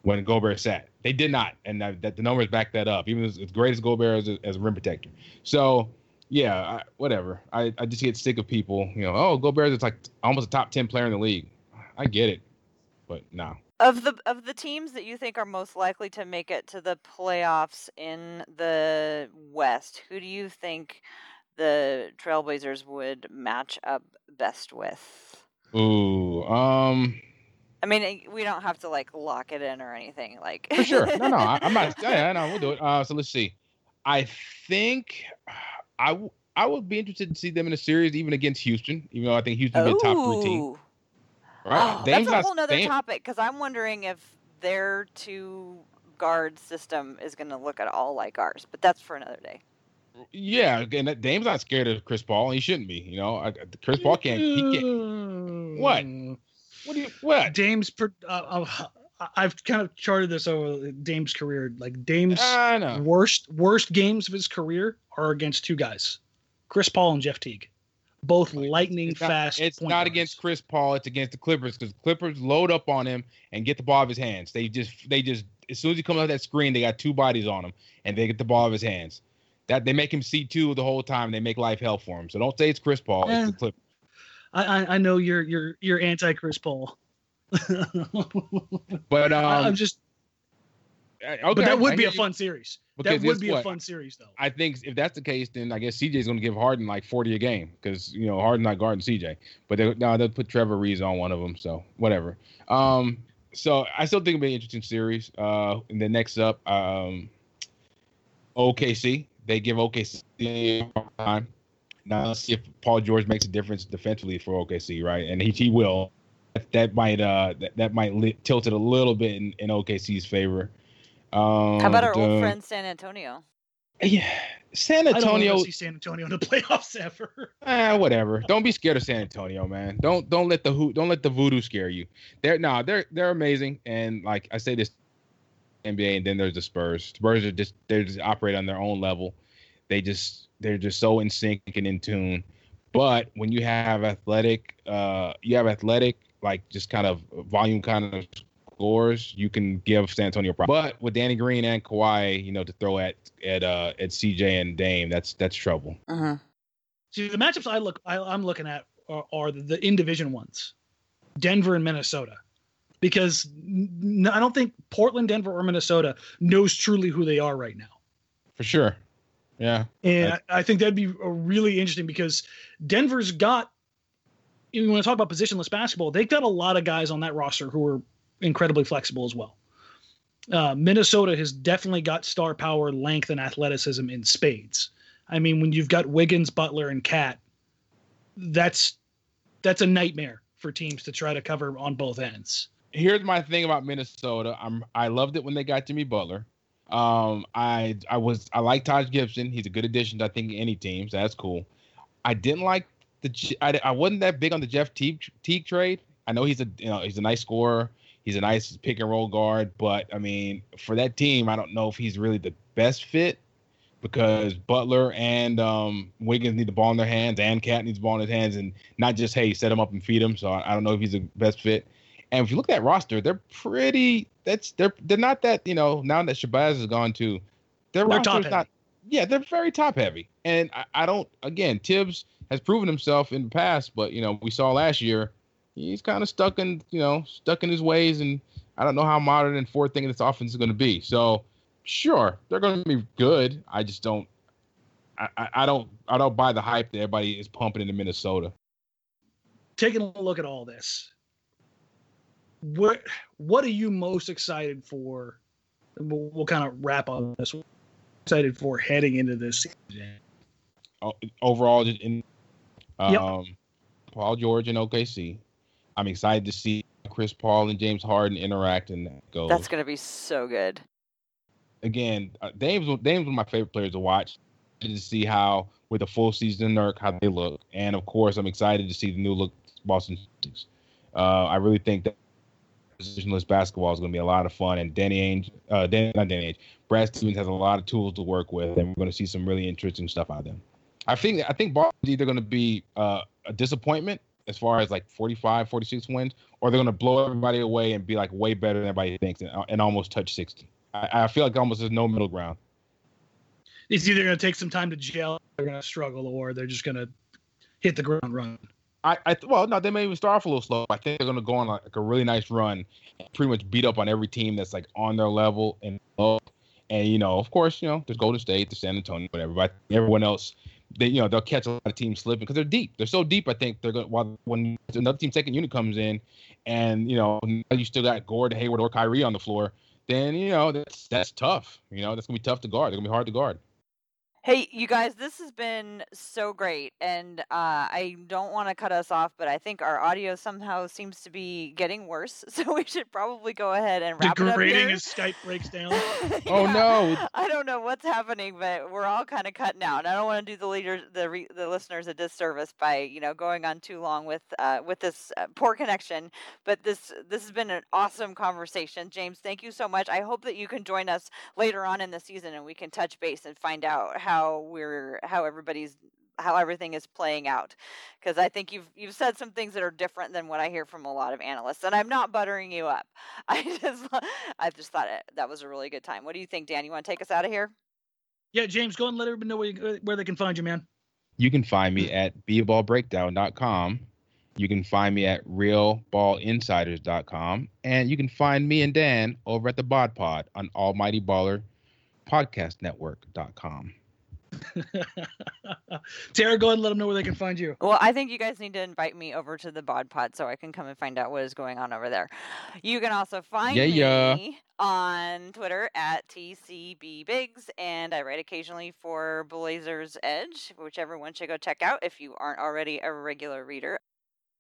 When Gobert sat, they did not, and that, that the numbers back that up. Even as, as great as Gobert as a, as a rim protector, so yeah, I, whatever. I, I just get sick of people, you know. Oh, Gobert is like almost a top ten player in the league. I get it, but no. Of the of the teams that you think are most likely to make it to the playoffs in the West, who do you think the Trailblazers would match up best with? Ooh, um, I mean, we don't have to like lock it in or anything, like. For sure, no, no, I, I'm not. Yeah, no, we'll do it. Uh, so let's see. I think I w- I would be interested to see them in a series, even against Houston, even though I think Houston's a top three team. Right, oh, that's got, a whole nother topic because I'm wondering if their two guard system is going to look at all like ours, but that's for another day. Yeah, again, Dame's not scared of Chris Paul. He shouldn't be. You know, Chris Paul can't. He can't. What? What do you? What? Dame's. Uh, I've kind of charted this over Dame's career. Like Dame's worst worst games of his career are against two guys, Chris Paul and Jeff Teague, both lightning it's not, fast. It's not runners. Against Chris Paul. It's against the Clippers because the Clippers load up on him and get the ball out of his hands. They just they just as soon as he comes out that screen, they got two bodies on him and they get the ball out of his hands. That they make him see two the whole time. They make life hell for him. So don't say it's Chris Paul. Yeah. It's the Clippers. I I know you're you're you're anti Chris Paul. but um, I'm just. Okay, but that would I be a fun you, series. That would be what? a fun series, though. I think if that's the case, then I guess C J's going to give Harden like forty a game because you know Harden not guarding C J. But they, no, they'll put Trevor Reeves on one of them. So whatever. Um, so I still think it'll be an interesting series. Uh, and then next up, um, O K C. They give O K C time. Now let's see if Paul George makes a difference defensively for O K C, right? And he he will. That might uh that, that might li- tilt it a little bit in, in O K C's favor. Um, How about our the, old friend San Antonio? Yeah, San Antonio. I don't see San Antonio in the playoffs ever. Ah, whatever. Don't be scared of San Antonio, man. Don't don't let the who don't let the voodoo scare you. They're no, nah, they're they're amazing. And like I say, this N B A, and then there's the Spurs. Spurs are just they just operate on their own level. They just they're just so in sync and in tune. But when you have athletic, uh, you have athletic like just kind of volume kind of scores, you can give San Antonio problems. But with Danny Green and Kawhi, you know, to throw at at uh, at C J and Dame, that's that's trouble. Uh-huh. See, the matchups I look I, I'm looking at are, are the in division ones, Denver and Minnesota. Because I don't think Portland, Denver, or Minnesota knows truly who they are right now. For sure. Yeah. And I, I think that'd be a really interesting because Denver's got, you want to talk about positionless basketball, they've got a lot of guys on that roster who are incredibly flexible as well. Uh, Minnesota has definitely got star power, length, and athleticism in spades. I mean, when you've got Wiggins, Butler, and Cat, that's that's a nightmare for teams to try to cover on both ends. Here's my thing about Minnesota. I'm I loved it when they got Jimmy Butler. Um, I I was I like Taj Gibson. He's a good addition to, I think, any team, so that's cool. I didn't like the I, I wasn't that big on the Jeff Teague, Teague trade. I know he's a you know he's a nice scorer. He's a nice pick and roll guard, but I mean for that team, I don't know if he's really the best fit because Butler and um, Wiggins need the ball in their hands, and Cat needs the ball in his hands, and not just hey set him up and feed him. So I, I don't know if he's the best fit. And if you look at that roster, they're pretty. That's they're they're not that you know. Now that Shabazz is gone too, their they're roster's not. Yeah, they're very top heavy. And I, I don't. Again, Tibbs has proven himself in the past, but you know we saw last year he's kind of stuck in you know stuck in his ways, and I don't know how modern and forward thinking this offense is going to be. So sure, they're going to be good. I just don't. I, I, I don't. I don't buy the hype that everybody is pumping into Minnesota. Taking a look at all this. What what are you most excited for? We'll, we'll kind of wrap on this. Excited for heading into this season. Overall, just in um, yep. Paul George and O K C. I'm excited to see Chris Paul and James Harden interact and that goes. That's going to be so good. Again, uh, Dame's, Dame's one of my favorite players to watch. To see how with a full season Nurk how they look, and of course, I'm excited to see the new look Boston Celtics. Uh, I really think that. Positionless basketball is going to be a lot of fun, and Danny Ainge, uh, Danny, not Danny Ainge, Brad Stevens has a lot of tools to work with, and we're going to see some really interesting stuff out of them. I think I think Boston's either going to be uh, a disappointment as far as like forty-five, forty-six wins, or they're going to blow everybody away and be like way better than everybody thinks and, and almost touch sixty. I, I feel like almost there's no middle ground. It's either going to take some time to gel, they're going to struggle, or they're just going to hit the ground running. I, I well, no, they may even start off a little slow. I think they're going to go on like, like a really nice run, and pretty much beat up on every team that's like on their level and up. And you know, of course, you know, there's Golden State, there's San Antonio, whatever. But everyone else, they you know they'll catch a lot of teams slipping because they're deep. They're so deep. I think they're going while when another team's second unit comes in, and you know now you still got Gordon Hayward or Kyrie on the floor. Then you know that's that's tough. You know that's gonna be tough to guard. They're gonna be hard to guard. Hey, you guys, this has been so great, and uh, I don't want to cut us off, but I think our audio somehow seems to be getting worse, so we should probably go ahead and wrap it up here. Degrading as Skype breaks down. yeah. Oh, no. I don't know what's happening, but we're all kind of cutting out, and I don't want to do the leaders, the re- the listeners a disservice by you know going on too long with uh, with this uh, poor connection, but this, this has been an awesome conversation. James, thank you so much. I hope that you can join us later on in the season, and we can touch base and find out how How we're how everybody's how everything is playing out, because I think you've you've said some things that are different than what I hear from a lot of analysts, and I'm not buttering you up. I just I just thought it, that was a really good time. What do you think, Dan? You want to take us out of here? Yeah, James, go and let everybody know where, you, where they can find you, man. You can find me at b ball breakdown dot com. You can find me at real ball insiders dot com, and you can find me and Dan over at the bod pod on almighty baller podcast network dot com. Tara, go ahead and let them know where they can find you. Well, I think you guys need to invite me over to the bod pod so I can come and find out what is going on over there. You can also find yeah, yeah. me on Twitter at T C B Biggs, and I write occasionally for Blazers Edge, which everyone should go check out if you aren't already a regular reader.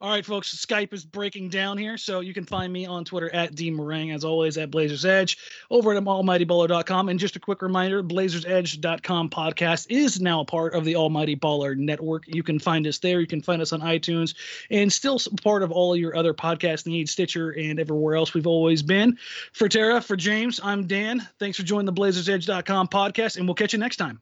All right, folks, Skype is breaking down here, so you can find me on Twitter at D Meringue, as always, at Blazers Edge, over at almighty baller dot com. And just a quick reminder, blazers edge dot com podcast is now part of the Almighty Baller Network. You can find us there. You can find us on iTunes and still part of all your other podcast needs, Stitcher, and everywhere else we've always been. For Tara, for James, I'm Dan. Thanks for joining the blazers edge dot com podcast, and we'll catch you next time.